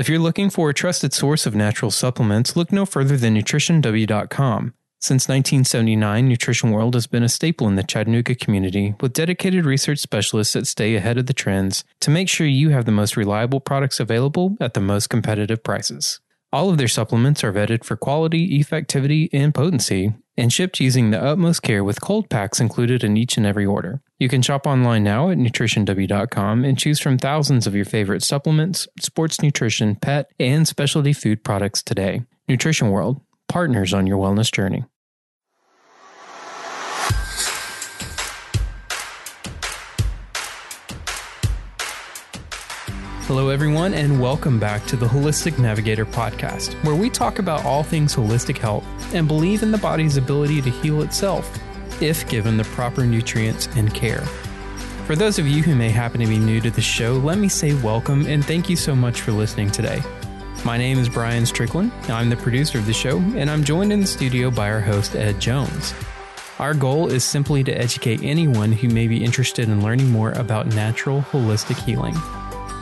If you're looking for a trusted source of natural supplements, look no further than NutritionW.com. Since 1979, Nutrition World has been a staple in the Chattanooga community, with dedicated research specialists that stay ahead of the trends to make sure you have the most reliable products available at the most competitive prices. All of their supplements are vetted for quality, effectivity, and potency, and shipped using the utmost care with cold packs included in each and every order. You can shop online now at NutritionW.com and choose from thousands of your favorite supplements, sports nutrition, pet, and specialty food products today. Nutrition World, partners on your wellness journey. Hello, everyone, and welcome back to the Holistic Navigator podcast, where we talk about all things holistic health and believe in the body's ability to heal itself if given the proper nutrients and care. For those of you who may happen to be new to the show, let me say welcome and thank you so much for listening today. My name is Brian Strickland. I'm the producer of the show, and I'm joined in the studio by our host, Ed Jones. Our goal is simply to educate anyone who may be interested in learning more about natural holistic healing.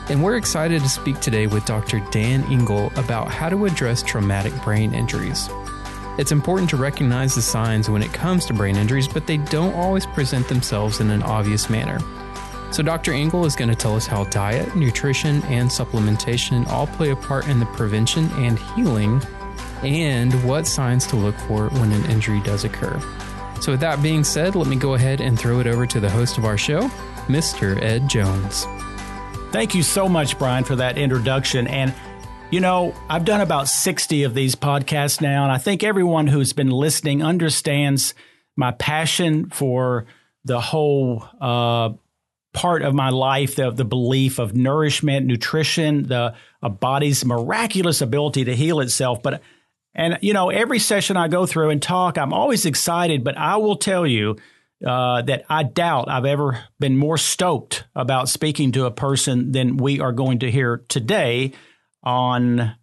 And we're excited to speak today with Dr. Dan Engle about how to address traumatic brain injuries. It's important to recognize the signs when it comes to brain injuries, but they don't always present themselves in an obvious manner. So Dr. Engle is going to tell us how diet, nutrition, and supplementation all play a part in the prevention and healing, and what signs to look for when an injury does occur. So with that being said, let me go ahead and throw it over to the host of our show, Mr. Ed Jones. Thank you so much, Brian, for that introduction. And, you know, I've done about 60 of these podcasts now, and I think everyone who's been listening understands my passion for the whole part of my life, the belief of nourishment, nutrition, a body's miraculous ability to heal itself. And, you know, every session I go through and talk, I'm always excited, but I will tell you, that I doubt I've ever been more stoked about speaking to a person than we are going to hear today on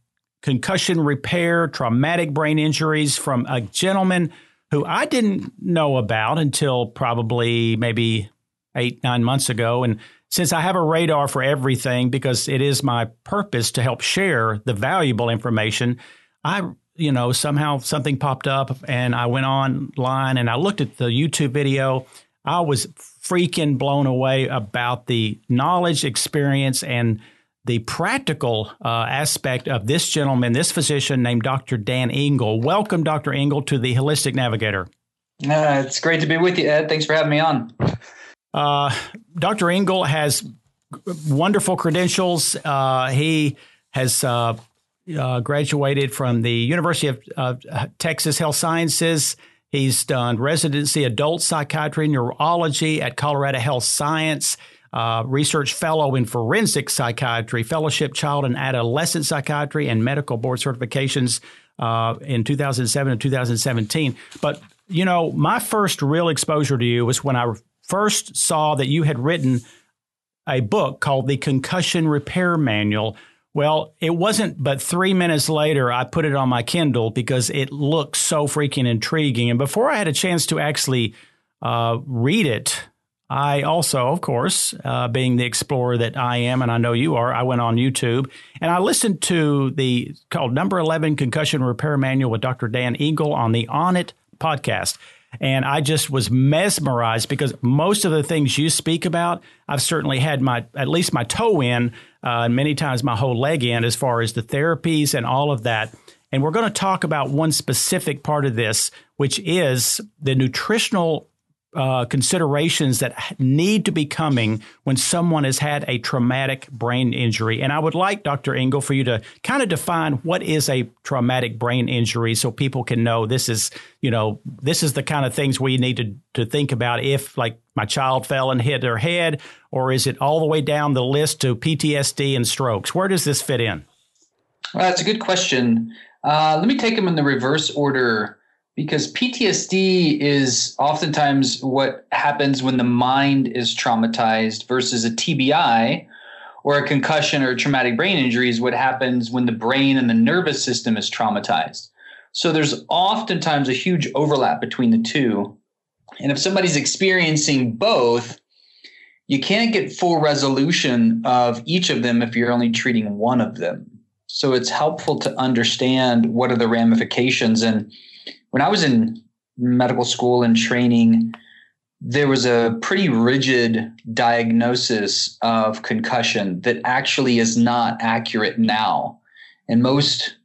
concussion repair, traumatic brain injuries from a gentleman who I didn't know about until probably maybe 8-9 months ago. And since I have a radar for everything, because it is my purpose to help share the valuable information, somehow something popped up and I went online and I looked at the YouTube video. I was freaking blown away about the knowledge, experience, and the practical aspect of this gentleman, this physician named Dr. Dan Engle. Welcome, Dr. Engle, to the Holistic Navigator. It's great to be with you, Ed. Thanks for having me on. Dr. Engle has wonderful credentials. He has graduated from the University of Texas Health Sciences. He's done residency, adult psychiatry, neurology at Colorado Health Science, research fellow in forensic psychiatry, fellowship child and adolescent psychiatry, and medical board certifications in 2007 and 2017. But, you know, my first real exposure to you was when I first saw that you had written a book called The Concussion Repair Manual. Well, it wasn't, but 3 minutes later, I put it on my Kindle because it looked so freaking intriguing. And before I had a chance to actually read it, I also, of course, being the explorer that I am, and I know you are, I went on YouTube and I listened to the called Number 11 Concussion Repair Manual with Dr. Dan Engle on the On It podcast. And I just was mesmerized because most of the things you speak about, I've certainly had at least my toe in, and many times my whole leg in, as far as the therapies and all of that. And we're going to talk about one specific part of this, which is the nutritional considerations that need to be coming when someone has had a traumatic brain injury. And I would like, Dr. Engle, for you to kind of define what is a traumatic brain injury so people can know this is the kind of things we need to think about if, like, my child fell and hit their head, or is it all the way down the list to PTSD and strokes? Where does this fit in? Well, that's a good question. Let me take them in the reverse order, because PTSD is oftentimes what happens when the mind is traumatized versus a TBI or a concussion or a traumatic brain injury is what happens when the brain and the nervous system is traumatized. So there's oftentimes a huge overlap between the two. And if somebody's experiencing both, you can't get full resolution of each of them if you're only treating one of them. So it's helpful to understand what are the ramifications. And when I was in medical school and training, there was a pretty rigid diagnosis of concussion that actually is not accurate now. And most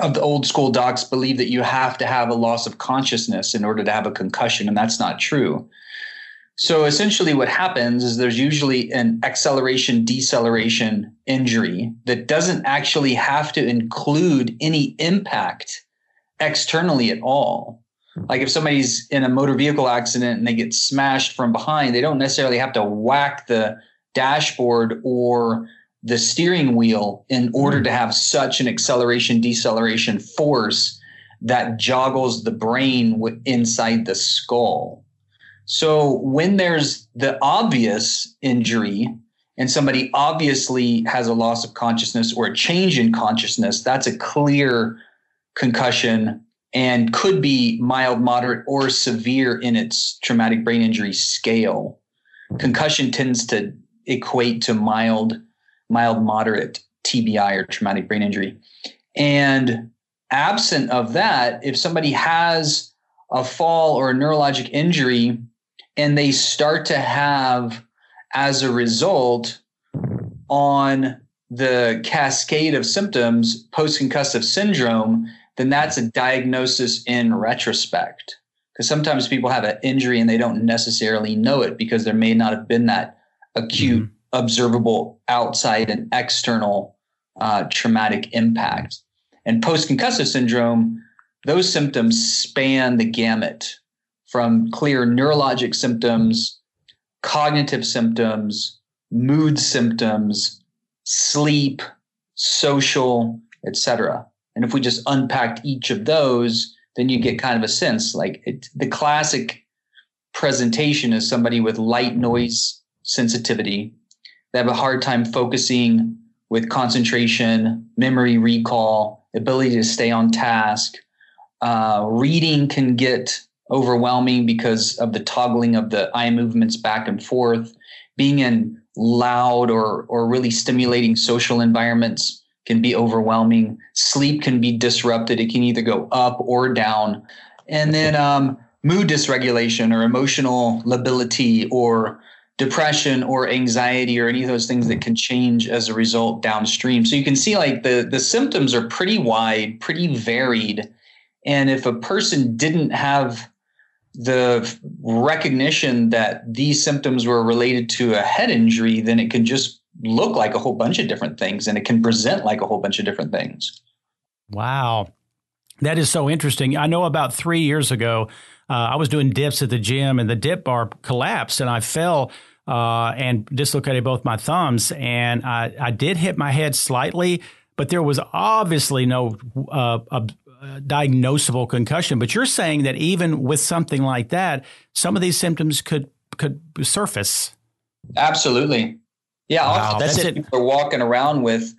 of the old school docs believe that you have to have a loss of consciousness in order to have a concussion, and that's not true. So essentially what happens is there's usually an acceleration-deceleration injury that doesn't actually have to include any impact externally at all. Like if somebody's in a motor vehicle accident and they get smashed from behind, they don't necessarily have to whack the dashboard or the steering wheel in order to have such an acceleration-deceleration force that joggles the brain inside the skull. So when there's the obvious injury and somebody obviously has a loss of consciousness or a change in consciousness, that's a clear concussion and could be mild, moderate, or severe in its traumatic brain injury scale. Concussion tends to equate to mild, moderate TBI or traumatic brain injury. And absent of that, if somebody has a fall or a neurologic injury, and they start to have, as a result, on the cascade of symptoms, post-concussive syndrome, then that's a diagnosis in retrospect. Because sometimes people have an injury and they don't necessarily know it because there may not have been that acute, observable outside and external traumatic impact. And post-concussive syndrome, those symptoms span the gamut from clear neurologic symptoms, cognitive symptoms, mood symptoms, sleep, social, etc. And if we just unpacked each of those, then you get kind of a sense. Like the classic presentation is somebody with light noise sensitivity. They have a hard time focusing with concentration, memory recall, ability to stay on task. Reading can get overwhelming because of the toggling of the eye movements back and forth. Being in loud or really stimulating social environments can be overwhelming. Sleep can be disrupted. It can either go up or down. And then mood dysregulation or emotional lability or depression or anxiety or any of those things that can change as a result downstream. So you can see like the symptoms are pretty wide, pretty varied. And if a person didn't have the recognition that these symptoms were related to a head injury, then it can just look like a whole bunch of different things and it can present like a whole bunch of different things. Wow. That is so interesting. I know about 3 years ago, I was doing dips at the gym and the dip bar collapsed and I fell and dislocated both my thumbs. And I did hit my head slightly, but there was obviously no diagnosable concussion, but you're saying that even with something like that, some of these symptoms could surface. Absolutely. Yeah. Wow, that's it. People are walking around with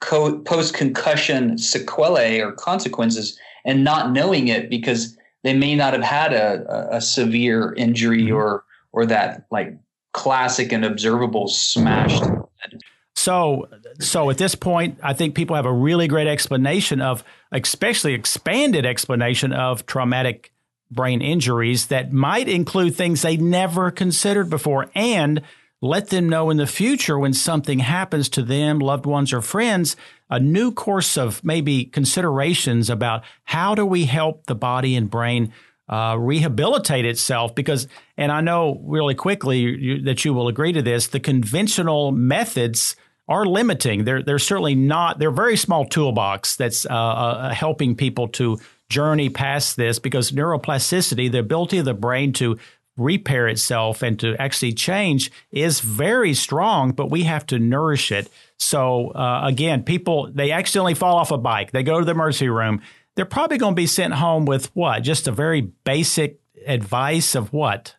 post-concussion sequelae or consequences and not knowing it because they may not have had a severe injury or that like classic and observable smashed head. So at this point, I think people have a really great explanation of, especially expanded explanation of traumatic brain injuries that might include things they never considered before and let them know in the future when something happens to them, loved ones or friends, a new course of maybe considerations about how do we help the body and brain rehabilitate itself because, and I know really quickly that you will agree to this, the conventional methods are limiting. They're certainly not. They're very small toolbox that's helping people to journey past this because neuroplasticity, the ability of the brain to repair itself and to actually change, is very strong. But we have to nourish it. So again, people they accidentally fall off a bike. They go to the emergency room. They're probably going to be sent home with what? Just a very basic advice of what?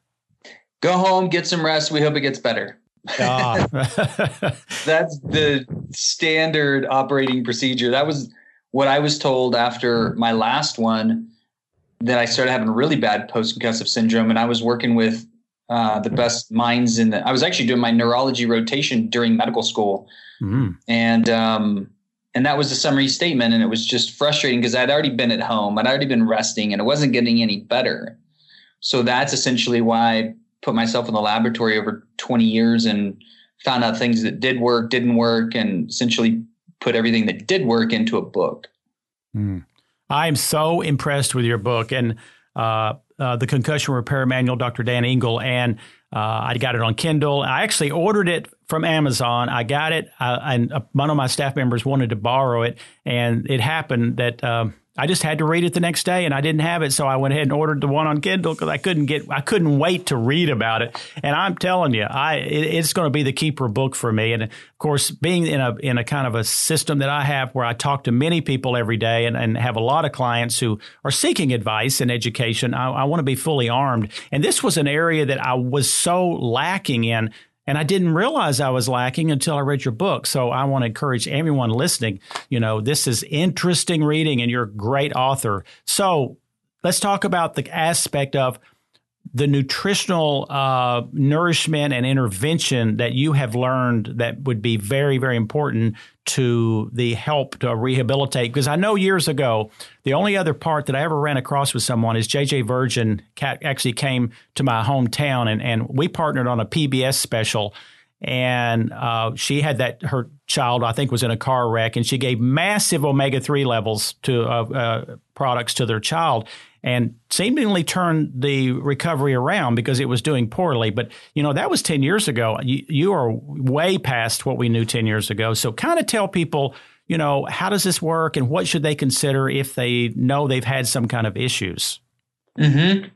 Go home, get some rest. We hope it gets better. That's the standard operating procedure. That was what I was told after my last one, that I started having really bad post-concussive syndrome. And I was working with the best minds I was actually doing my neurology rotation during medical school. Mm-hmm. And And that was a summary statement. And it was just frustrating because I'd already been at home. I'd already been resting and it wasn't getting any better. So that's essentially why I put myself in the laboratory over 20 years and found out things that did work, didn't work, and essentially put everything that did work into a book. Mm. I am so impressed with your book and The Concussion Repair Manual, Dr. Dan Engle. And I got it on Kindle. I actually ordered it from Amazon. I got it, and one of my staff members wanted to borrow it. And it happened that I just had to read it the next day, and I didn't have it. So I went ahead and ordered the one on Kindle because I couldn't wait to read about it. And I'm telling you, it's going to be the keeper book for me. And of course, being in a kind of a system that I have where I talk to many people every day and have a lot of clients who are seeking advice and education, I want to be fully armed. And this was an area that I was so lacking in. And I didn't realize I was lacking until I read your book. So I want to encourage everyone listening, this is interesting reading and you're a great author. So let's talk about the aspect of the nutritional nourishment and intervention that you have learned that would be very, very important to the help to rehabilitate. Because I know years ago, the only other part that I ever ran across with someone is J.J. Virgin actually came to my hometown and we partnered on a PBS special. And she had her child, I think, was in a car wreck, and she gave massive omega-3 levels to products to their child. And seemingly turned the recovery around because it was doing poorly. But, that was 10 years ago. You are way past what we knew 10 years ago. So kind of tell people, how does this work and what should they consider if they know they've had some kind of issues? Mm-hmm.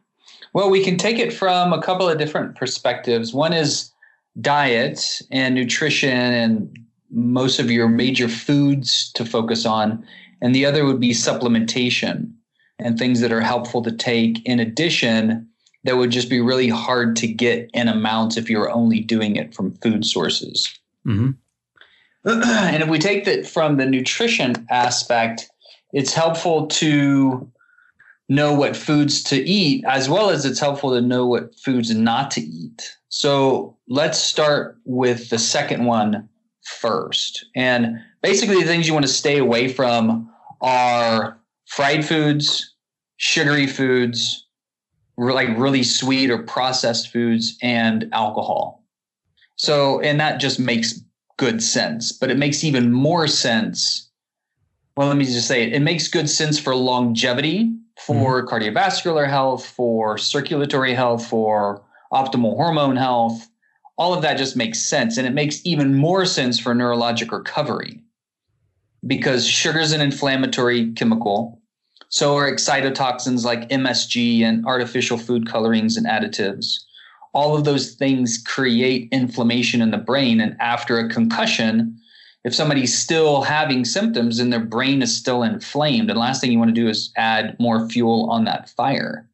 Well, we can take it from a couple of different perspectives. One is diet and nutrition and most of your major foods to focus on. And the other would be supplementation and things that are helpful to take in addition that would just be really hard to get in amounts if you're only doing it from food sources. Mm-hmm. And if we take that from the nutrition aspect, it's helpful to know what foods to eat, as well as it's helpful to know what foods not to eat. So let's start with the second one first. And basically the things you want to stay away from are fried foods, sugary foods, like really sweet or processed foods, and alcohol. So, and that just makes good sense, but it makes even more sense. Well, let me just say it. It makes good sense for longevity, for cardiovascular health, for circulatory health, for optimal hormone health. All of that just makes sense. And it makes even more sense for neurologic recovery because sugar is an inflammatory chemical. So are excitotoxins like MSG and artificial food colorings and additives. All of those things create inflammation in the brain. And after a concussion, if somebody's still having symptoms and their brain is still inflamed, the last thing you want to do is add more fuel on that fire.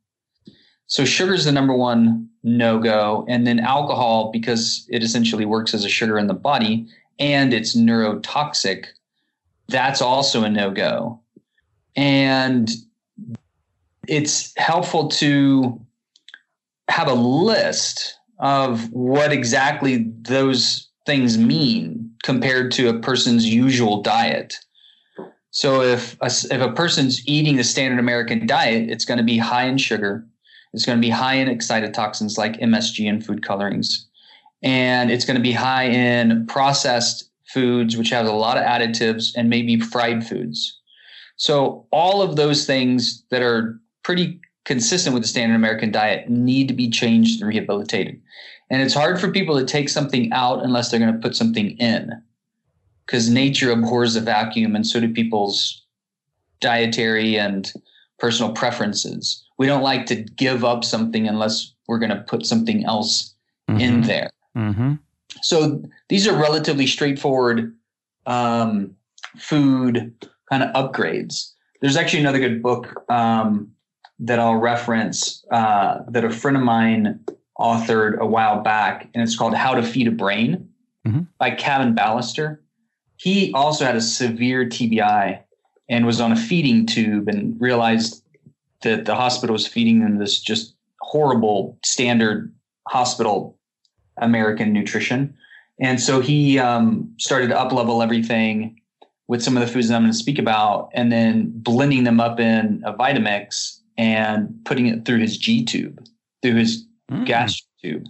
So sugar is the number one no-go. And then alcohol, because it essentially works as a sugar in the body and it's neurotoxic, that's also a no-go. And it's helpful to have a list of what exactly those things mean compared to a person's usual diet. So if a person's eating the standard American diet, it's going to be high in sugar. It's going to be high in excitotoxins like MSG and food colorings. And it's going to be high in processed foods, which have a lot of additives, and maybe fried foods. So all of those things that are pretty consistent with the standard American diet need to be changed and rehabilitated. And it's hard for people to take something out unless they're going to put something in, because nature abhors a vacuum, and so do people's dietary and personal preferences. We don't like to give up something unless we're going to put something else in there. Mm-hmm. So these are relatively straightforward food kind of upgrades. There's actually another good book that I'll reference that a friend of mine authored a while back, and it's called How to Feed a Brain by Kevin Ballister. He also had a severe TBI and was on a feeding tube and realized that the hospital was feeding them this just horrible standard hospital American nutrition. And so he started to up-level everything with some of the foods that I'm going to speak about, and then blending them up in a Vitamix and putting it through his G tube, through his gastric tube.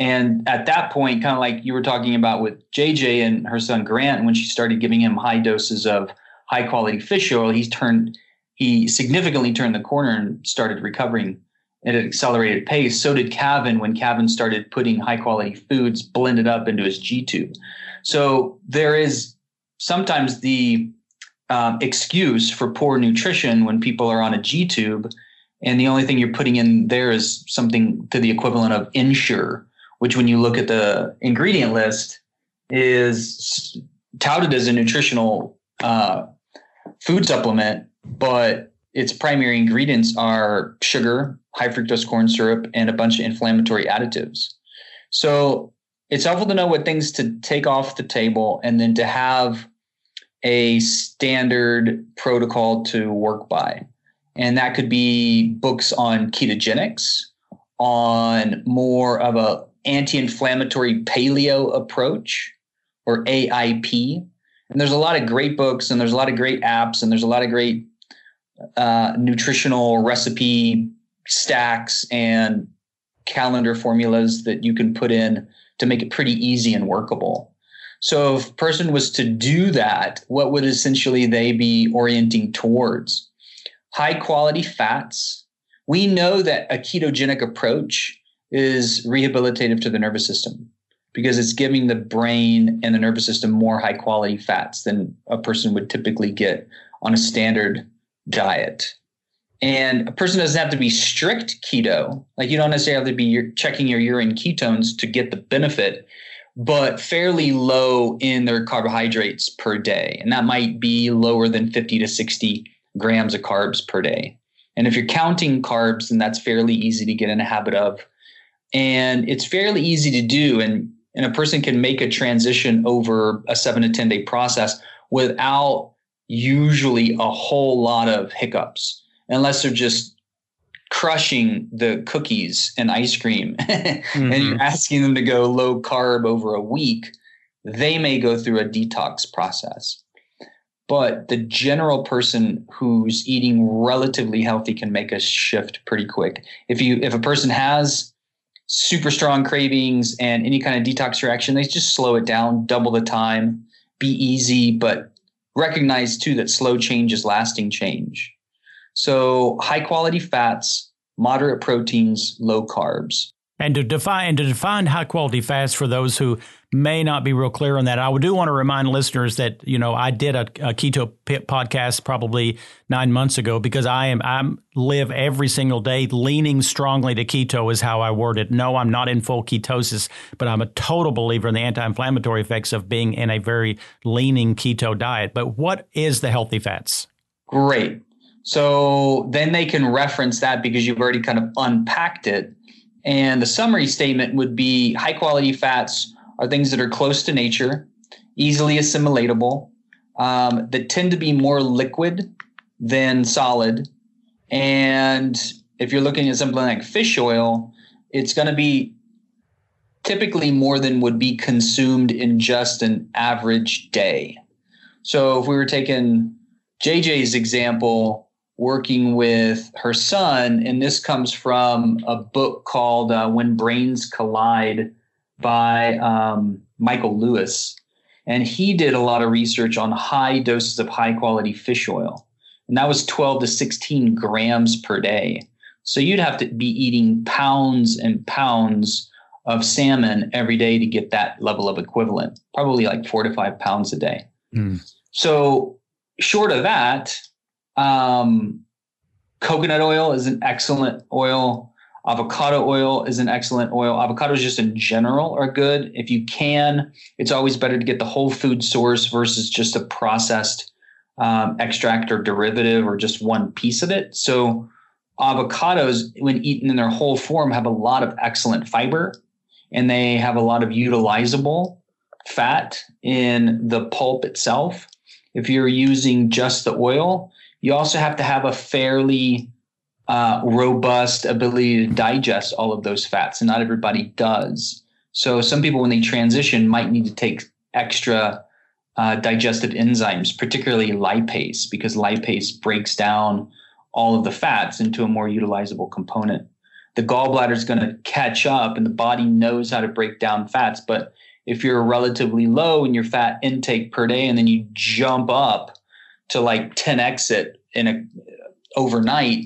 And at that point, kind of like you were talking about with JJ and her son Grant, when she started giving him high doses of high quality fish oil, he significantly turned the corner and started recovering at an accelerated pace. So did Kevin when Kevin started putting high quality foods blended up into his G tube. So there is sometimes the excuse for poor nutrition when people are on a G tube, and the only thing you're putting in there is something to the equivalent of Ensure, which when you look at the ingredient list is touted as a nutritional food supplement, but its primary ingredients are sugar, high fructose corn syrup, and a bunch of inflammatory additives. So it's helpful to know what things to take off the table and then to have a standard protocol to work by. And that could be books on ketogenics, on more of a anti-inflammatory paleo approach, or AIP. And there's a lot of great books, and there's a lot of great apps, and there's a lot of great nutritional recipe stacks and calendar formulas that you can put in to make it pretty easy and workable. So if a person was to do that, what would essentially they be orienting towards? High quality fats. We know that a ketogenic approach is rehabilitative to the nervous system because it's giving the brain and the nervous system more high quality fats than a person would typically get on a standard diet. And a person doesn't have to be strict keto. Like you don't necessarily have to be checking your urine ketones to get the benefit, but fairly low in their carbohydrates per day. And that might be lower than 50 to 60 grams of carbs per day. And if you're counting carbs, then that's fairly easy to get in a habit of. And it's fairly easy to do. And a person can make a transition over a 7 to 10 day process without usually a whole lot of hiccups, unless they're just crushing the cookies and ice cream and you're asking them to go low carb over a week. They may go through a detox process, but the general person who's eating relatively healthy can make a shift pretty quick. If a person has super strong cravings and any kind of detox reaction, they just slow it down, double the time, be easy, but recognize too that slow change is lasting change. So high quality fats, moderate proteins, low carbs. And to define high quality fats for those who may not be real clear on that, I do want to remind listeners that, you know, I did a keto podcast probably 9 months ago because I live every single day leaning strongly to keto is how I word it. No, I'm not in full ketosis, but I'm a total believer in the anti-inflammatory effects of being in a very leaning keto diet. But what is the healthy fats? Great. So then they can reference that because you've already kind of unpacked it. And the summary statement would be high quality fats are things that are close to nature, easily assimilatable, that tend to be more liquid than solid. And if you're looking at something like fish oil, it's going to be typically more than would be consumed in just an average day. So if we were taking JJ's example, working with her son, and this comes from a book called When Brains Collide by Michael Lewis. And he did a lot of research on high doses of high quality fish oil. And that was 12 to 16 grams per day. So you'd have to be eating pounds and pounds of salmon every day to get that level of equivalent, probably like 4 to 5 pounds a day. So short of that, coconut oil is an excellent oil. Avocado oil is an excellent oil. Avocados just in general are good. If you can, it's always better to get the whole food source versus just a processed extract or derivative or just one piece of it. So avocados, when eaten in their whole form, have a lot of excellent fiber, and they have a lot of utilizable fat in the pulp itself. If you're using just the oil, you also have to have a fairly robust ability to digest all of those fats, and not everybody does. So some people, when they transition, might need to take extra digestive enzymes, particularly lipase, because lipase breaks down all of the fats into a more utilizable component. The gallbladder is going to catch up, and the body knows how to break down fats. But if you're relatively low in your fat intake per day, and then you jump up to like 10x it in overnight,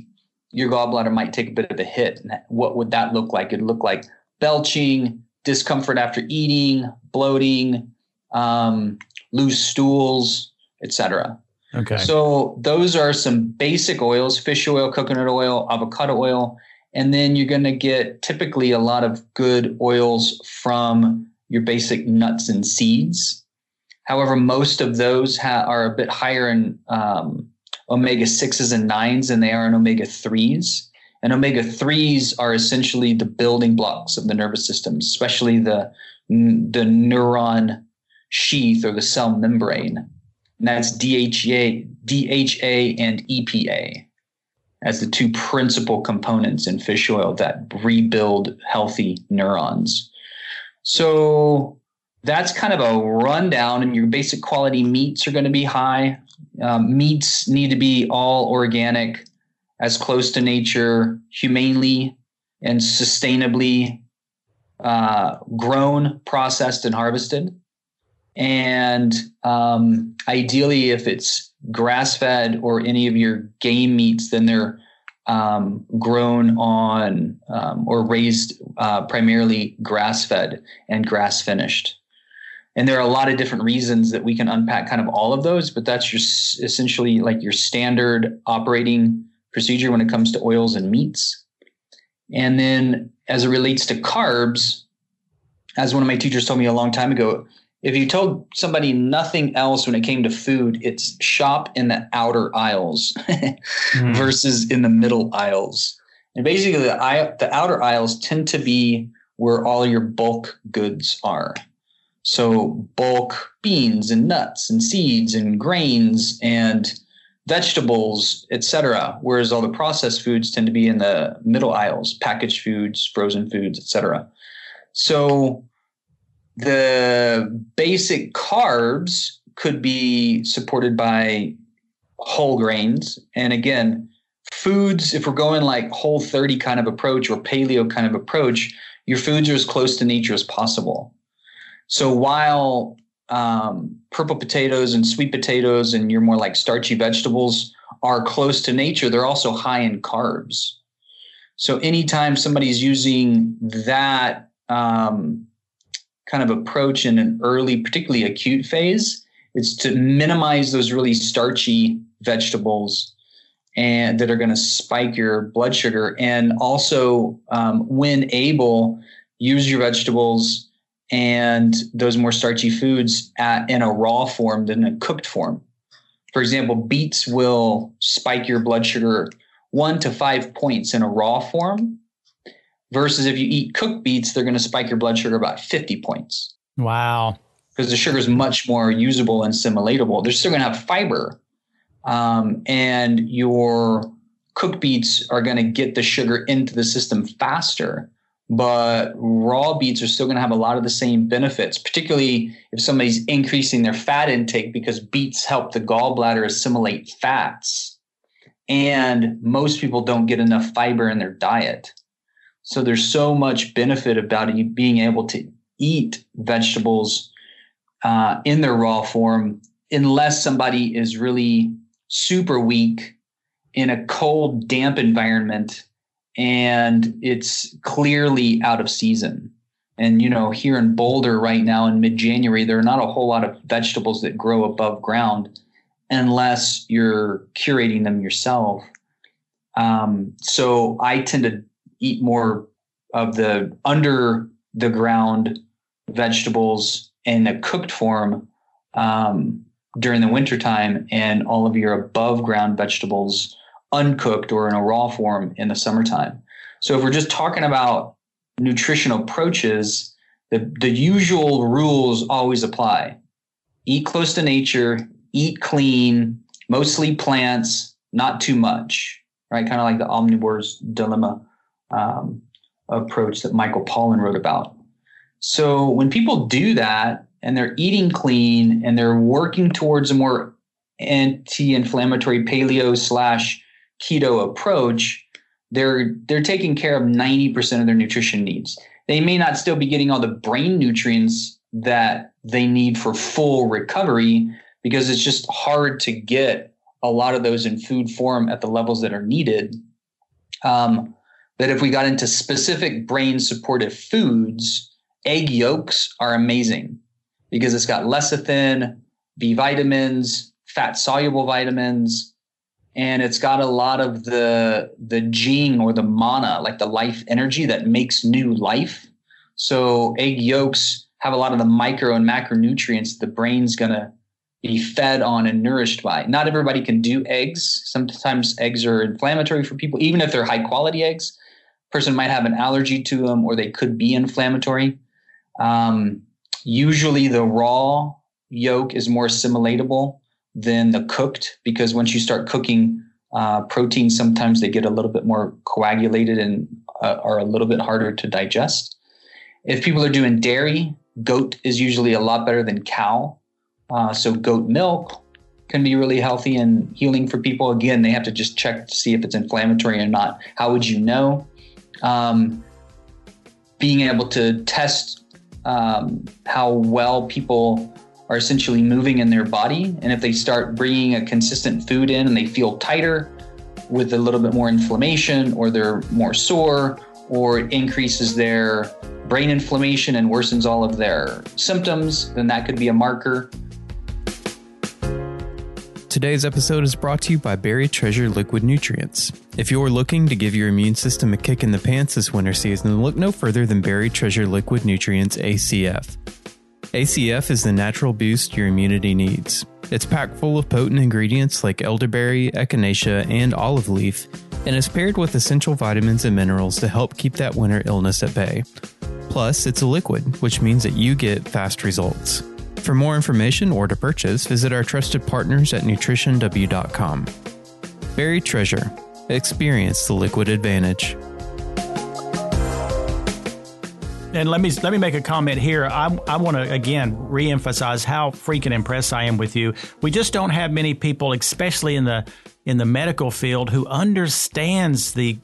your gallbladder might take a bit of a hit. And what would that look like? It'd look like belching, discomfort after eating, bloating, loose stools, etc. Okay. So those are some basic oils: fish oil, coconut oil, avocado oil, and then you're going to get typically a lot of good oils from your basic nuts and seeds. However, most of those are a bit higher in omega-6s and 9s than they are in omega-3s. And omega-3s are essentially the building blocks of the nervous system, especially the neuron sheath or the cell membrane. And that's DHA and EPA as the two principal components in fish oil that rebuild healthy neurons. So that's kind of a rundown, and your basic quality meats are going to be high. Meats need to be all organic, as close to nature, humanely and sustainably grown, processed, and harvested. And ideally, if it's grass-fed or any of your game meats, then they're grown on or raised primarily grass-fed and grass-finished. And there are a lot of different reasons that we can unpack kind of all of those, but that's just essentially like your standard operating procedure when it comes to oils and meats. And then as it relates to carbs, as one of my teachers told me a long time ago, if you told somebody nothing else when it came to food, it's shop in the outer aisles versus in the middle aisles. And basically the outer aisles tend to be where all your bulk goods are. So bulk beans and nuts and seeds and grains and vegetables, etc. Whereas all the processed foods tend to be in the middle aisles, packaged foods, frozen foods, etc. So the basic carbs could be supported by whole grains. And again, foods, if we're going like Whole30 kind of approach or paleo kind of approach, your foods are as close to nature as possible. So while purple potatoes and sweet potatoes and your more like starchy vegetables are close to nature, they're also high in carbs. So anytime somebody's using that kind of approach in an early, particularly acute phase, it's to minimize those really starchy vegetables and that are going to spike your blood sugar. And also, when able, use your vegetables and those more starchy foods in a raw form than a cooked form. For example, beets will spike your blood sugar 1 to 5 points in a raw form. Versus if you eat cooked beets, they're going to spike your blood sugar about 50 points. Wow. Because the sugar is much more usable and assimilatable. They're still going to have fiber. And your cooked beets are going to get the sugar into the system faster. But raw beets are still going to have a lot of the same benefits, particularly if somebody's increasing their fat intake, because beets help the gallbladder assimilate fats. And most people don't get enough fiber in their diet. So there's so much benefit about you being able to eat vegetables in their raw form, unless somebody is really super weak in a cold, damp environment and it's clearly out of season. And, you know, here in Boulder right now in mid-January, there are not a whole lot of vegetables that grow above ground unless you're curating them yourself. So I tend to eat more of the under the ground vegetables in a cooked form during the wintertime, and all of your above ground vegetables uncooked or in a raw form in the summertime. So if we're just talking about nutritional approaches, the usual rules always apply. Eat close to nature, eat clean, mostly plants, not too much, right? Kind of like the Omnivore's Dilemma approach that Michael Pollan wrote about. So when people do that, and they're eating clean and they're working towards a more anti-inflammatory paleo / keto approach, they're taking care of 90% of their nutrition needs. They may not still be getting all the brain nutrients that they need for full recovery, because it's just hard to get a lot of those in food form at the levels that are needed. That if we got into specific brain supportive foods, egg yolks are amazing because it's got lecithin, B vitamins, fat soluble vitamins, and it's got a lot of the jing or the mana, like the life energy that makes new life. So egg yolks have a lot of the micro and macronutrients the brain's going to be fed on and nourished by. Not everybody can do eggs. Sometimes eggs are inflammatory for people, even if they're high quality eggs. Person might have an allergy to them, or they could be inflammatory. Usually the raw yolk is more assimilatable than the cooked, because once you start cooking proteins, sometimes they get a little bit more coagulated and are a little bit harder to digest. If people are doing dairy, goat is usually a lot better than cow. So goat milk can be really healthy and healing for people. Again, they have to just check to see if it's inflammatory or not. How would you know? Being able to test how well people are essentially moving in their body. And if they start bringing a consistent food in and they feel tighter with a little bit more inflammation, or they're more sore, or it increases their brain inflammation and worsens all of their symptoms, then that could be a marker. Today's episode is brought to you by Buried Treasure Liquid Nutrients. If you're looking to give your immune system a kick in the pants this winter season, look no further than Buried Treasure Liquid Nutrients ACF. ACF is the natural boost your immunity needs. It's packed full of potent ingredients like elderberry, echinacea, and olive leaf, and is paired with essential vitamins and minerals to help keep that winter illness at bay. Plus, it's a liquid, which means that you get fast results. For more information or to purchase, visit our trusted partners at NutritionW.com. Buried Treasure. Experience the liquid advantage. And let me make a comment here. I want to, again, reemphasize how freaking impressed I am with you. We just don't have many people, especially in the medical field, who understands the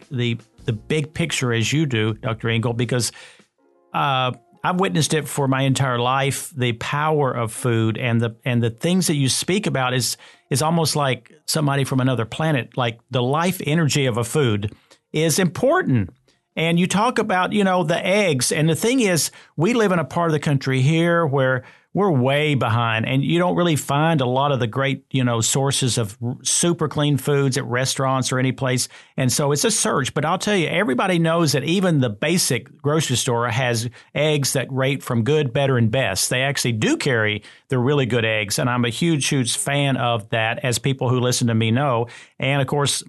big picture as you do, Dr. Engle, because I've witnessed it for my entire life, the power of food, and the things that you speak about is almost like somebody from another planet. Like the life energy of a food is important. And you talk about, the eggs. And the thing is, we live in a part of the country here where we're way behind, and you don't really find a lot of the great, sources of super clean foods at restaurants or any place. And so it's a search. But I'll tell you, everybody knows that even the basic grocery store has eggs that rate from good, better, and best. They actually do carry the really good eggs. And I'm a huge, huge fan of that, as people who listen to me know. And of course,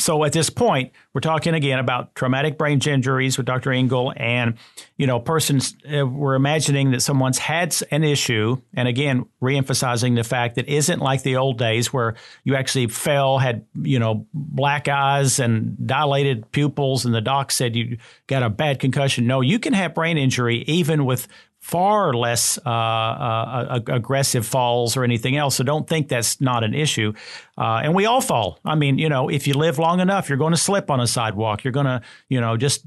so at this point, we're talking again about traumatic brain injuries with Dr. Engle, and, we're imagining that someone's had an issue. And again, reemphasizing the fact that it isn't like the old days where you actually fell, had, black eyes and dilated pupils, and the doc said you got a bad concussion. No, you can have brain injury even with far less aggressive falls or anything else. So don't think that's not an issue. And we all fall. I mean, if you live long enough, you're going to slip on a sidewalk. You're going to, just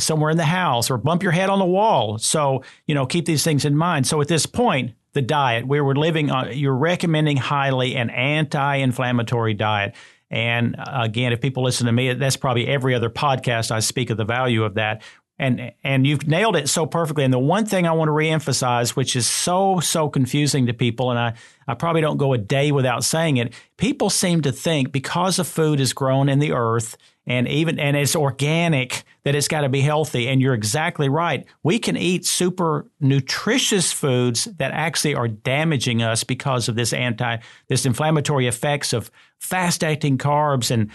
somewhere in the house, or bump your head on the wall. So, keep these things in mind. So at this point, the diet we were living on, you're recommending highly an anti-inflammatory diet. And again, if people listen to me, that's probably every other podcast I speak of the value of that. And you've nailed it so perfectly. And the one thing I want to reemphasize, which is so, so confusing to people, and I probably don't go a day without saying it, people seem to think because the food is grown in the earth and it's organic, that it's got to be healthy. And you're exactly right. We can eat super nutritious foods that actually are damaging us because of this inflammatory effects of fast acting carbs. And,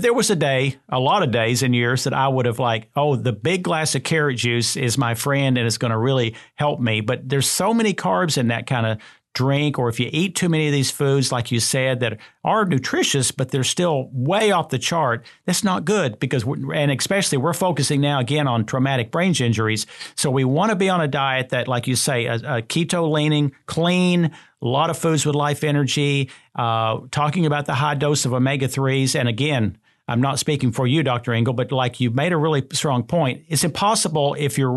there was a lot of days and years that I would have the big glass of carrot juice is my friend and it's going to really help me. But there's so many carbs in that kind of drink, or if you eat too many of these foods, like you said, that are nutritious, but they're still way off the chart, that's not good because, especially we're focusing now again on traumatic brain injuries. So we want to be on a diet that, like you say, a keto leaning, clean, a lot of foods with life energy, talking about the high dose of omega-3s. And again, I'm not speaking for you, Dr. Engle, but like you made a really strong point. It's impossible if you're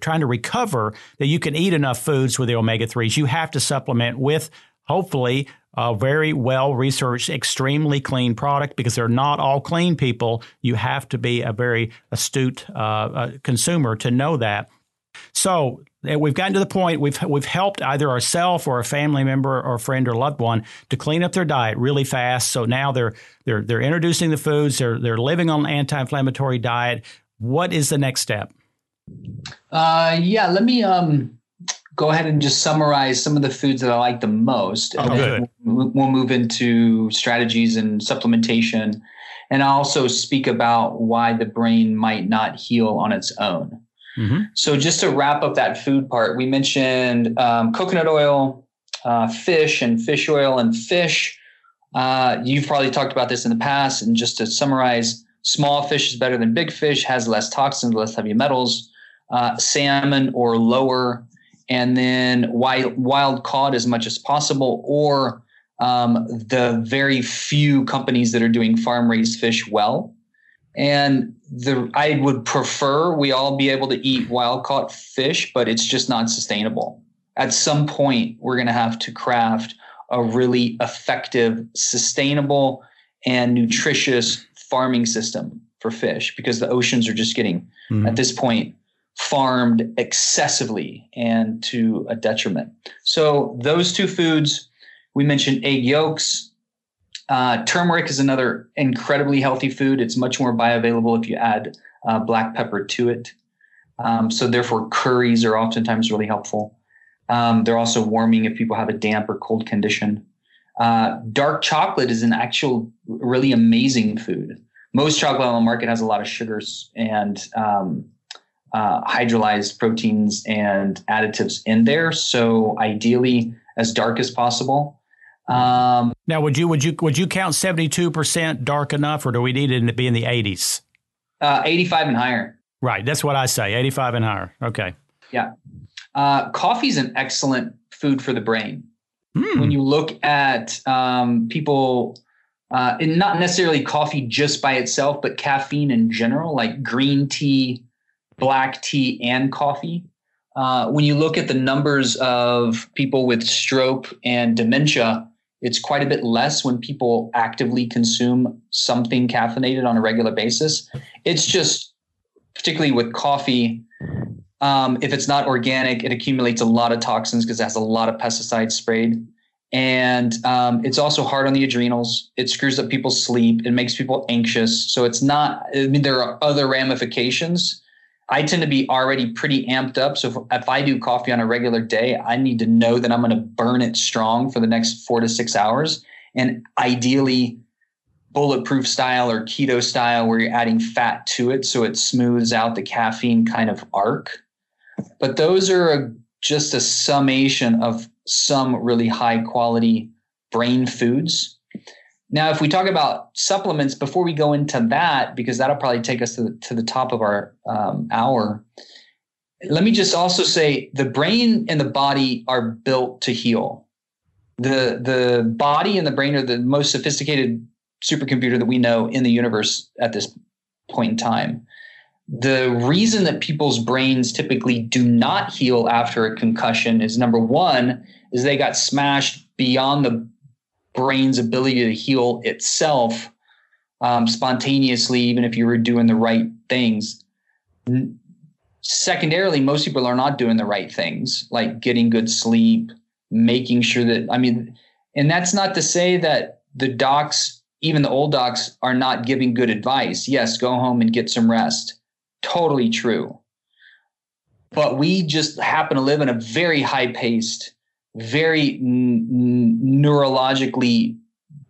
trying to recover that you can eat enough foods with the omega-3s. You have to supplement with, hopefully, a very well-researched, extremely clean product because they're not all clean people. You have to be a very astute consumer to know that. So we've gotten to the point we've helped either ourselves or a family member or friend or loved one to clean up their diet really fast. So now they're introducing the foods, they're living on an anti-inflammatory diet. What is the next step? Let me go ahead and just summarize some of the foods that I like the most. Oh, good. We'll move into strategies and supplementation, and I'll also speak about why the brain might not heal on its own. Mm-hmm. So just to wrap up that food part, we mentioned coconut oil, fish and fish oil and fish. You've probably talked about this in the past. And just to summarize, small fish is better than big fish, has less toxins, less heavy metals, salmon or lower, and then wild caught as much as possible, or the very few companies that are doing farm-raised fish well. And I would prefer we all be able to eat wild-caught fish, but it's just not sustainable. At some point, we're going to have to craft a really effective, sustainable, and nutritious farming system for fish because the oceans are just getting, at this point, farmed excessively and to a detriment. So those two foods, we mentioned egg yolks. Turmeric is another incredibly healthy food. It's much more bioavailable if you add black pepper to it. So therefore, curries are oftentimes really helpful. They're also warming if people have a damp or cold condition. Dark chocolate is an actual really amazing food. Most chocolate on the market has a lot of sugars and hydrolyzed proteins and additives in there. So ideally, as dark as possible. Now, would you count 72% dark enough, or do we need it to be in the 80s? 85 and higher. Right. That's what I say. 85 and higher. Okay. Yeah. Coffee is an excellent food for the brain. When you look at people, and not necessarily coffee just by itself, but caffeine in general, like green tea, black tea, and coffee. When you look at the numbers of people with stroke and dementia, it's quite a bit less when people actively consume something caffeinated on a regular basis. It's just, particularly with coffee, if it's not organic, it accumulates a lot of toxins because it has a lot of pesticides sprayed. And it's also hard on the adrenals. It screws up people's sleep. It makes people anxious. So it's not, I mean, there are other ramifications. I tend to be already pretty amped up. So if I do coffee on a regular day, I need to know that I'm going to burn it strong for the next 4 to 6 hours. And ideally, bulletproof style or keto style where you're adding fat to it so it smooths out the caffeine kind of arc. But those are just a summation of some really high quality brain foods. Now, if we talk about supplements, before we go into that, because that'll probably take us to the top of our hour, let me just also say the brain and the body are built to heal. The body and the brain are the most sophisticated supercomputer that we know in the universe at this point in time. The reason that people's brains typically do not heal after a concussion is, number one, is they got smashed beyond the brain's ability to heal itself spontaneously, even if you were doing the right things. Secondarily, most people are not doing the right things, like getting good sleep, making sure that, and that's not to say that the docs, even the old docs, are not giving good advice. Yes, go home and get some rest. Totally true. But we just happen to live in a very high-paced, very neurologically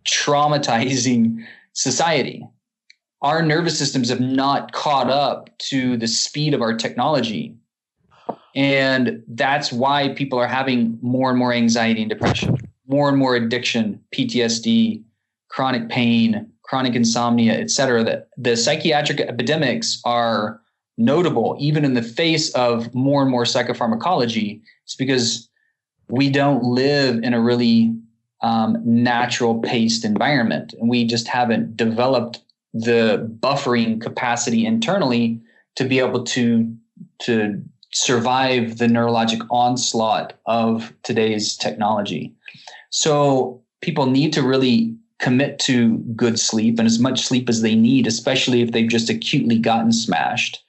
traumatizing society. Our nervous systems have not caught up to the speed of our technology. And that's why people are having more and more anxiety and depression, more and more addiction, PTSD, chronic pain, chronic insomnia, et cetera. That the psychiatric epidemics are notable even in the face of more and more psychopharmacology. It's because we don't live in a really natural paced environment. And we just haven't developed the buffering capacity internally to be able to survive the neurologic onslaught of today's technology. So people need to really commit to good sleep and as much sleep as they need, especially if they've just acutely gotten smashed.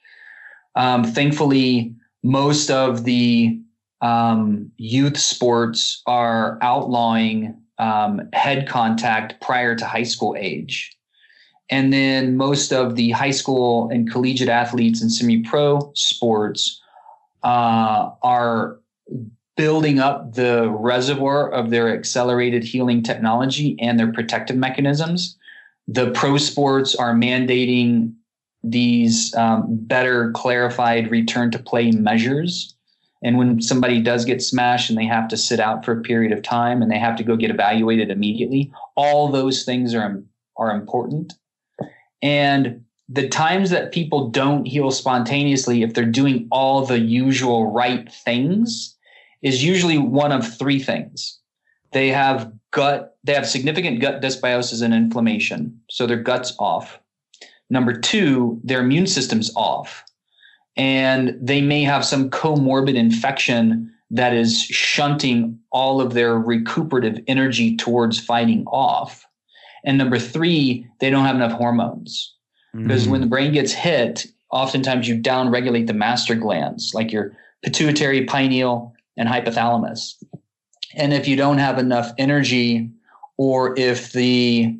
Thankfully, most of the youth sports are outlawing head contact prior to high school age. And then most of the high school and collegiate athletes and semi-pro sports are building up the reservoir of their accelerated healing technology and their protective mechanisms. The pro sports are mandating these better clarified return to play measures. And when somebody does get smashed and they have to sit out for a period of time and they have to go get evaluated immediately, all those things are important. And the times that people don't heal spontaneously, if they're doing all the usual right things, is usually one of three things. They have significant gut dysbiosis and inflammation. So their gut's off. Number two, their immune system's off. And they may have some comorbid infection that is shunting all of their recuperative energy towards fighting off. And number three, they don't have enough hormones. Because when the brain gets hit, oftentimes you downregulate the master glands, like your pituitary, pineal, and hypothalamus. And if you don't have enough energy, or if the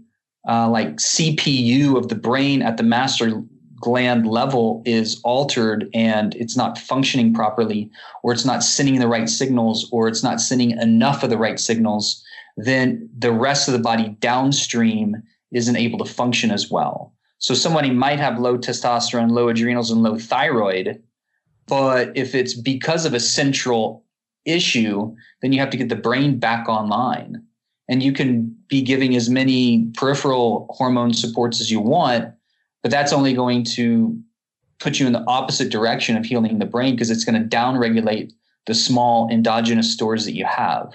CPU of the brain at the master gland level is altered and it's not functioning properly, or it's not sending the right signals, or it's not sending enough of the right signals, then the rest of the body downstream isn't able to function as well. So somebody might have low testosterone, low adrenals, and low thyroid, but if it's because of a central issue, then you have to get the brain back online. And you can be giving as many peripheral hormone supports as you want, but that's only going to put you in the opposite direction of healing the brain, because it's going to downregulate the small endogenous stores that you have.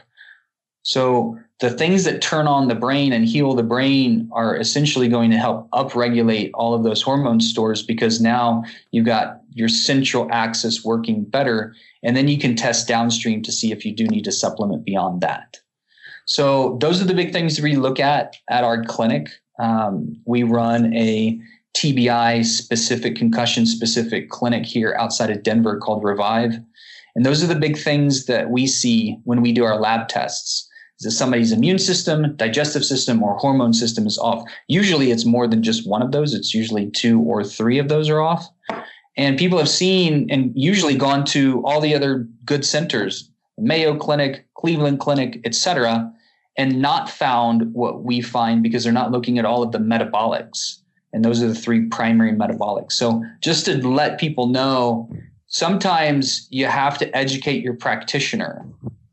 So the things that turn on the brain and heal the brain are essentially going to help upregulate all of those hormone stores, because now you've got your central axis working better. And then you can test downstream to see if you do need to supplement beyond that. So those are the big things we look at our clinic. We run a TBI specific, concussion specific clinic here outside of Denver called Revive. And those are the big things that we see when we do our lab tests. Is that somebody's immune system, digestive system, or hormone system is off. Usually it's more than just one of those. It's usually two or three of those are off. And people have seen and usually gone to all the other good centers, Mayo Clinic, Cleveland Clinic, et cetera, and not found what we find, because they're not looking at all of the metabolics. And those are the three primary metabolics. So just to let people know, sometimes you have to educate your practitioner,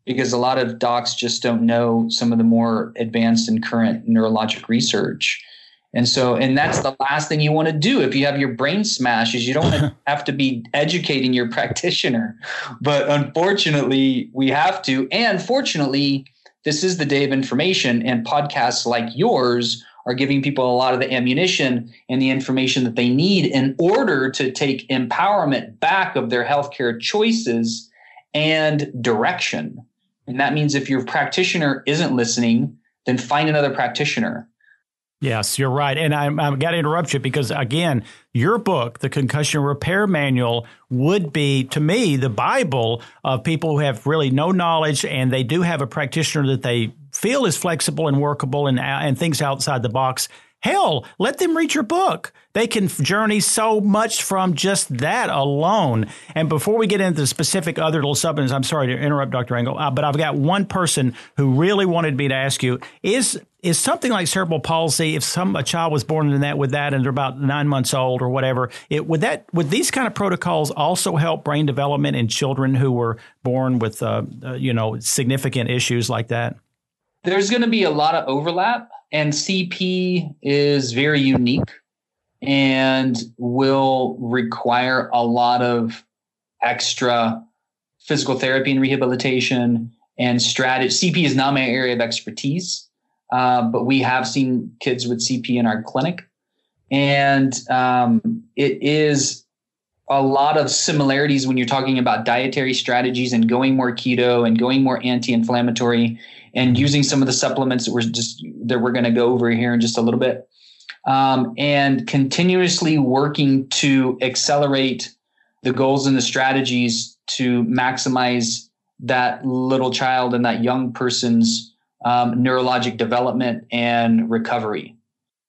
because a lot of docs just don't know some of the more advanced and current neurologic research. And that's the last thing you want to do if you have your brain smashed, is you don't have to be educating your practitioner. But unfortunately, we have to. And fortunately, this is the day of information, and podcasts like yours are giving people a lot of the ammunition and the information that they need in order to take empowerment back of their healthcare choices and direction. And that means if your practitioner isn't listening, then find another practitioner. Yes, you're right. And I've got to interrupt you, because, again, your book, The Concussion Repair Manual, would be, to me, the Bible of people who have really no knowledge, and they do have a practitioner that they feel is flexible and workable and things outside the box. Hell, let them read your book. They can journey so much from just that alone. And before we get into the specific other little supplements, I'm sorry to interrupt, Dr. Engle, but I've got one person who really wanted me to ask you, is is something like cerebral palsy. If a child was born in that with that and they're about 9 months old or whatever, would these kind of protocols also help brain development in children who were born with significant issues like that? There's going to be a lot of overlap, and CP is very unique and will require a lot of extra physical therapy and rehabilitation and strategy. CP is not my area of expertise. But we have seen kids with CP in our clinic, and it is a lot of similarities when you're talking about dietary strategies and going more keto and going more anti-inflammatory and using some of the supplements that we're going to go over here in just a little bit, and continuously working to accelerate the goals and the strategies to maximize that little child and that young person's neurologic development and recovery.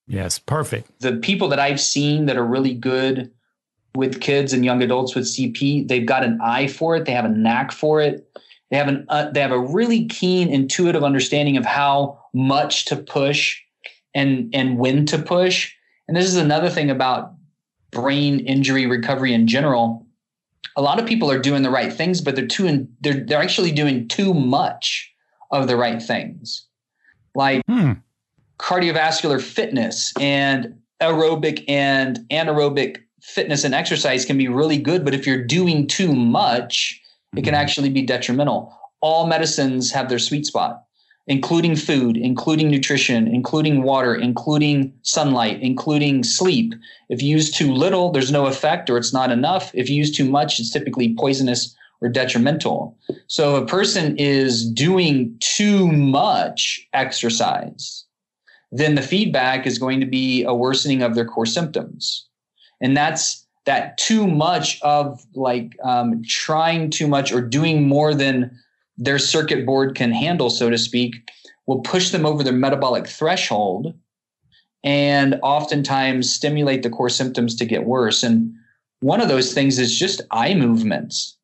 Yes, perfect. The people that I've seen that are really good with kids and young adults with CP, they've got an eye for it. They have a knack for it. They have a really keen intuitive understanding of how much to push and when to push. And this is another thing about brain injury recovery in general. A lot of people are doing the right things, but they're actually doing too much of the right things, like cardiovascular fitness and aerobic and anaerobic fitness and exercise can be really good. But if you're doing too much, it can actually be detrimental. All medicines have their sweet spot, including food, including nutrition, including water, including sunlight, including sleep. If you use too little, there's no effect or it's not enough. If you use too much, it's typically poisonous or detrimental. So if a person is doing too much exercise, then the feedback is going to be a worsening of their core symptoms. And that's that too much of trying too much or doing more than their circuit board can handle, so to speak, will push them over their metabolic threshold and oftentimes stimulate the core symptoms to get worse. And one of those things is just eye movements.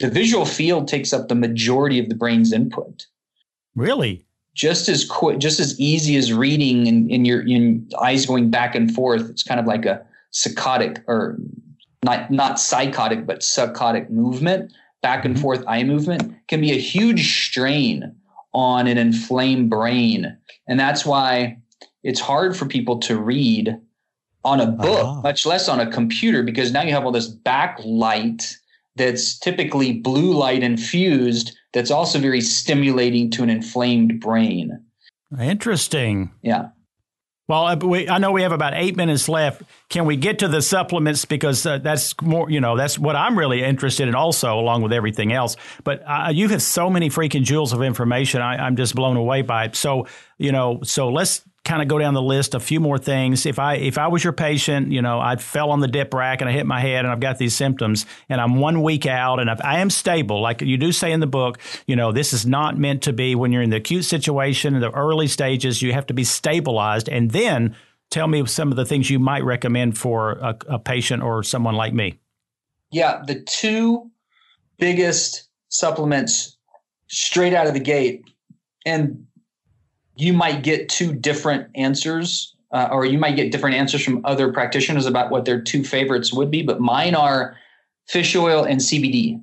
The visual field takes up the majority of the brain's input. Really? Just as easy as reading and your eyes going back and forth. It's kind of like a psychotic, or not psychotic, but psychotic movement, back and forth eye movement can be a huge strain on an inflamed brain. And that's why it's hard for people to read on a book, much less on a computer, because now you have all this backlight that's typically blue light infused, that's also very stimulating to an inflamed brain. Interesting. Yeah. Well, I know we have about 8 minutes left. Can we get to the supplements? Because that's more, that's what I'm really interested in also, along with everything else. But you have so many freaking jewels of information. I'm just blown away by it. So, so let's kind of go down the list, a few more things. If I was your patient, I fell on the dip rack and I hit my head and I've got these symptoms and I'm 1 week out and I am stable. Like you do say in the book, this is not meant to be when you're in the acute situation, in the early stages, you have to be stabilized. And then tell me some of the things you might recommend for a patient or someone like me. Yeah. The two biggest supplements straight out of the gate, and you might get two different answers, or you might get different answers from other practitioners about what their two favorites would be. But mine are fish oil and CBD.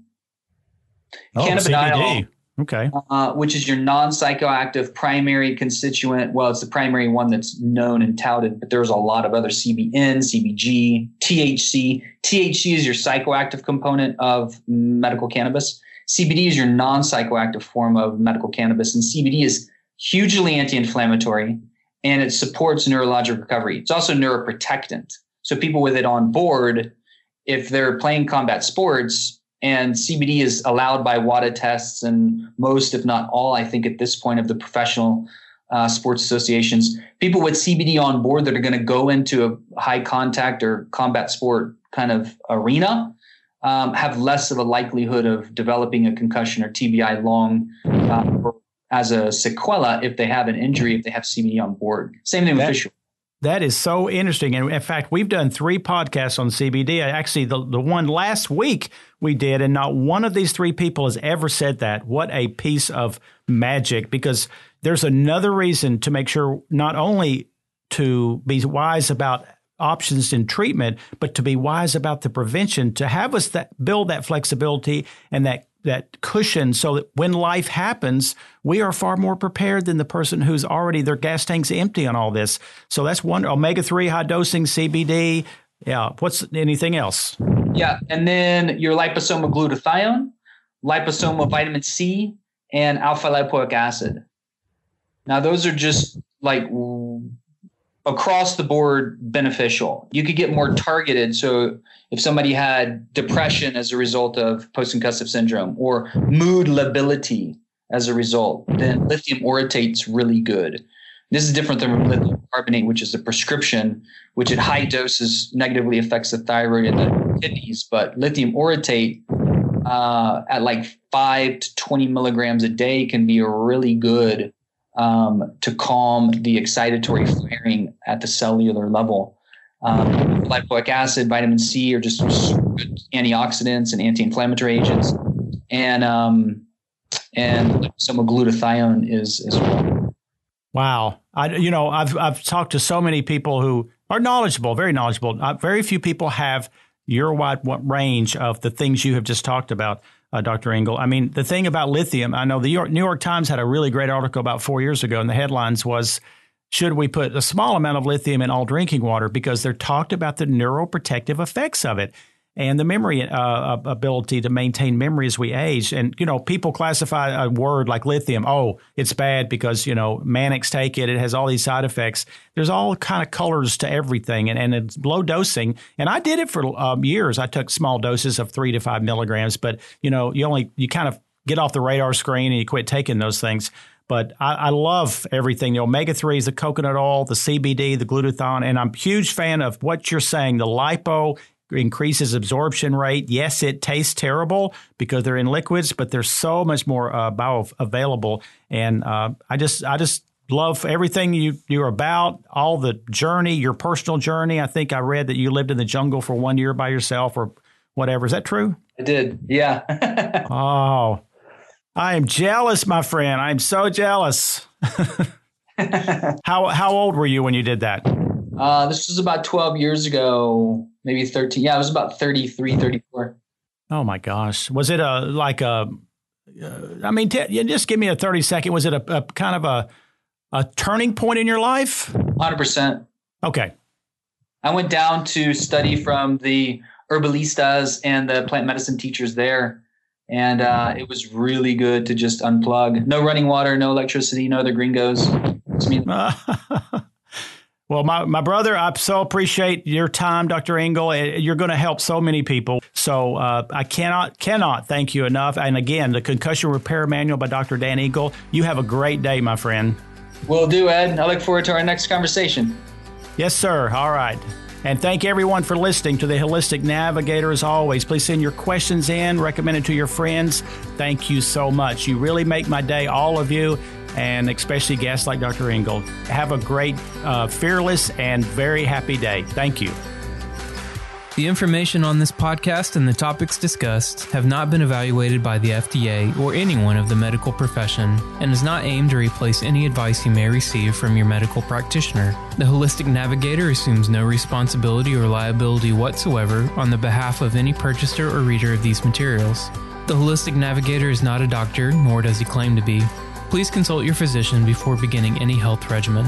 Oh, cannabidiol, CBD. Okay. Which is your non-psychoactive primary constituent. Well, it's the primary one that's known and touted, but there's a lot of other CBN, CBG, THC. THC is your psychoactive component of medical cannabis. CBD is your non-psychoactive form of medical cannabis, and CBD is hugely anti-inflammatory, and it supports neurologic recovery. It's also neuroprotectant. So people with it on board, if they're playing combat sports, and CBD is allowed by WADA tests and most, if not all, I think at this point of the professional sports associations, people with CBD on board that are going to go into a high contact or combat sport kind of arena have less of a likelihood of developing a concussion or TBI long as a sequela if they have an injury, if they have CBD on board. Same thing with fish oil. That is so interesting. And in fact, we've done 3 podcasts on CBD. Actually, the one last week we did, and not one of these 3 people has ever said that. What a piece of magic, because there's another reason to make sure not only to be wise about options in treatment, but to be wise about the prevention, to have us that build that flexibility and that cushion so that when life happens, we are far more prepared than the person who's already their gas tank's empty on all this. So that's one, omega-3, high dosing, CBD. Yeah. What's anything else? Yeah. And then your liposomal glutathione, liposomal vitamin C, and alpha lipoic acid. Now, those are just like across the board beneficial. You could get more targeted. So if somebody had depression as a result of post-concussive syndrome or mood lability as a result, then lithium orotate's really good. This is different than lithium carbonate, which is a prescription, which at high doses negatively affects the thyroid and the kidneys. But lithium orotate at like 5 to 20 milligrams a day can be a really good to calm the excitatory flaring at the cellular level. Lipoic acid, vitamin C are just antioxidants and anti-inflammatory agents. And some glutathione is as well. Wow. I've talked to so many people who are knowledgeable, very knowledgeable. Very few people have your wide range of the things you have just talked about, Dr. Engle. I mean, the thing about lithium, I know the New York Times had a really great article about 4 years ago, and the headlines was, should we put a small amount of lithium in all drinking water? Because they're talked about the neuroprotective effects of it and the memory ability to maintain memory as we age. And, you know, people classify a word like lithium. Oh, it's bad because, you know, manics take it. It has all these side effects. There's all kind of colors to everything, and it's low dosing. And I did it for years. I took small doses of 3 to 5 milligrams. But, you know, you kind of get off the radar screen and you quit taking those things. But I love everything. The omega-3s, the coconut oil, the CBD, the glutathione. And I'm a huge fan of what you're saying. The lipo increases absorption rate. Yes, it tastes terrible because they're in liquids, but there's so much more bioavailable. And I just love everything you're about, all the journey, your personal journey. I think I read that you lived in the jungle for 1 year by yourself or whatever. Is that true? I did. Yeah. Oh, I am jealous, my friend. I'm so jealous. How old were you when you did that? This was about 12 years ago, maybe 13. Yeah, I was about 33, 34. Oh, my gosh. Was it just give me a 30 second. Was it a kind of a turning point in your life? 100%. Okay. I went down to study from the herbalistas and the plant medicine teachers there. And it was really good to just unplug. No running water, no electricity, no other gringos. Well, my brother, I so appreciate your time, Dr. Engle. You're going to help so many people. So I cannot thank you enough. And again, the Concussion Repair Manual by Dr. Dan Engle. You have a great day, my friend. Will do, Ed. I look forward to our next conversation. Yes, sir. All right. And thank everyone for listening to the Holistic Navigator. As always, please send your questions in, recommend it to your friends. Thank you so much. You really make my day, all of you, and especially guests like Dr. Engle. Have a great, fearless, and very happy day. Thank you. The information on this podcast and the topics discussed have not been evaluated by the FDA or anyone of the medical profession and is not aimed to replace any advice you may receive from your medical practitioner. The Holistic Navigator assumes no responsibility or liability whatsoever on the behalf of any purchaser or reader of these materials. The Holistic Navigator is not a doctor, nor does he claim to be. Please consult your physician before beginning any health regimen.